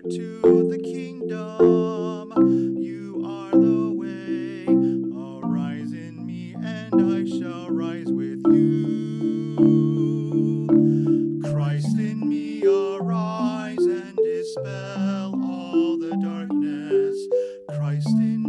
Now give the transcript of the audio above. door to the kingdom. You are the way. Arise in me, and I shall rise with you. Christ in me, arise and dispel all the darkness. Christ in